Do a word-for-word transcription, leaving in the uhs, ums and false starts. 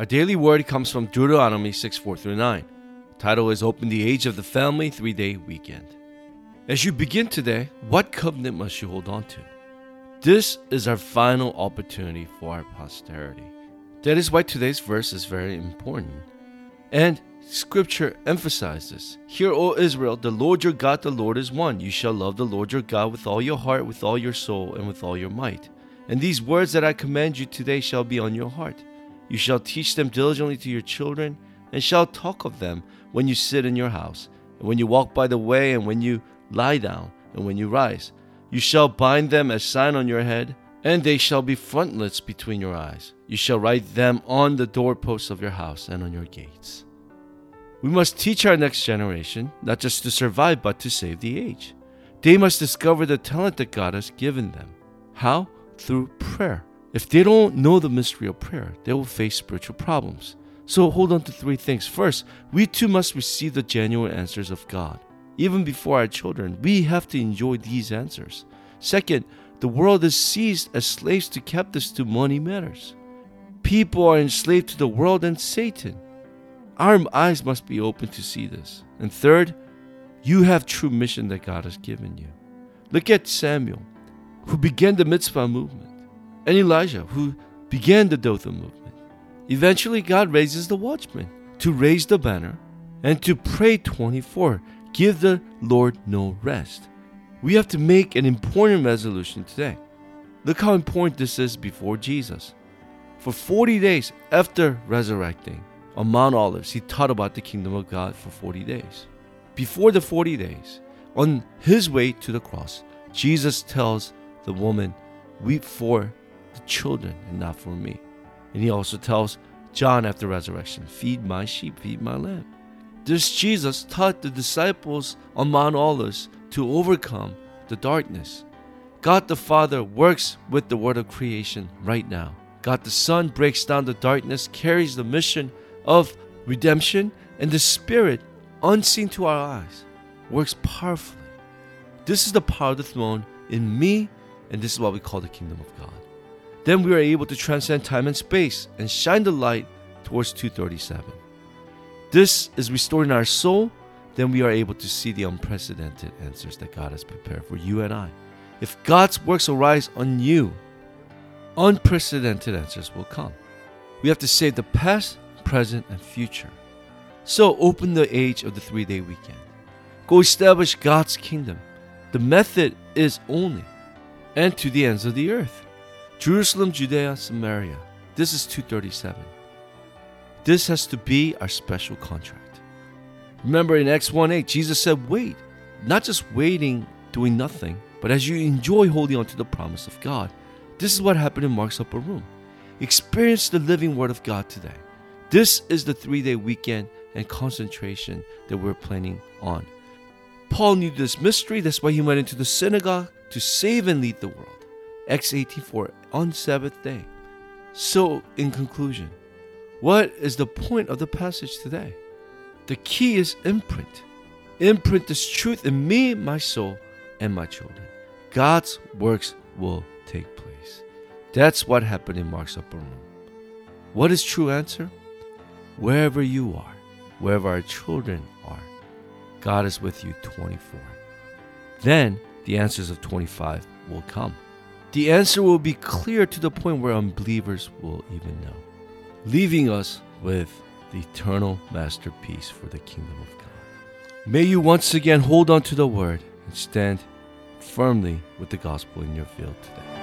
Our daily word comes from Deuteronomy six, four through nine. The title is Open the Age of the Family Three-Day Weekend. As you begin today, what covenant must you hold on to? This is our final opportunity for our posterity. That is why today's verse is very important. And Scripture emphasizes, "Hear, O Israel, the Lord your God, the Lord is one. You shall love the Lord your God with all your heart, with all your soul, and with all your might. And these words that I command you today shall be on your heart. You shall teach them diligently to your children, and shall talk of them when you sit in your house, and when you walk by the way, and when you lie down, and when you rise. You shall bind them as sign on your head, and they shall be frontlets between your eyes. You shall write them on the doorposts of your house and on your gates." We must teach our next generation not just to survive, but to save the age. They must discover the talent that God has given them. How? Through prayer. If they don't know the mystery of prayer, they will face spiritual problems. So hold on to three things. First, we too must receive the genuine answers of God. Even before our children, we have to enjoy these answers. Second, the world is seized as slaves to captives to money matters. People are enslaved to the world and Satan. Our eyes must be open to see this. And third, you have true mission that God has given you. Look at Samuel, who began the mitzvah movement, and Elijah, who began the Dothan movement. Eventually, God raises the watchman to raise the banner and to pray twenty-four, "Give the Lord no rest." We have to make an important resolution today. Look how important this is before Jesus. For forty days after resurrecting on Mount Olives, he taught about the kingdom of God for forty days. Before the forty days, on his way to the cross, Jesus tells the woman, "Weep for the children and not for me." And he also tells John after resurrection, "Feed my sheep, feed my lamb." This Jesus taught the disciples on Mount Olives to overcome the darkness. God the Father works with the word of creation right now. God the Son breaks down the darkness, carries the mission of redemption, and the Spirit, unseen to our eyes, works powerfully. This is the power of the throne in me, and this is what we call the kingdom of God. Then we are able to transcend time and space and shine the light towards two thirty-seven. This is restoring our soul. Then we are able to see the unprecedented answers that God has prepared for you and I. If God's works arise on you, unprecedented answers will come. We have to save the past, present, and future. So open the age of the three-day weekend. Go establish God's kingdom. The method is only and to the ends of the earth. Jerusalem, Judea, Samaria. This is two thirty-seven. This has to be our special contract. Remember in Acts one eight, Jesus said, wait, not just waiting, doing nothing, but as you enjoy holding on to the promise of God. This is what happened in Mark's upper room. Experience the living word of God today. This is the three-day weekend and concentration that we're planning on. Paul knew this mystery. That's why he went into the synagogue to save and lead the world. Acts eighteen four, on Sabbath day. So, in conclusion, what is the point of the passage today? The key is imprint. Imprint this truth in me, my soul, and my children. God's works will take place. That's what happened in Mark's upper room. What is true answer? Wherever you are, wherever our children are, God is with you twenty-four. Then the answers of twenty-five will come. The answer will be clear to the point where unbelievers will even know, leaving us with the eternal masterpiece for the kingdom of God. May you once again hold on to the word and stand firmly with the gospel in your field today.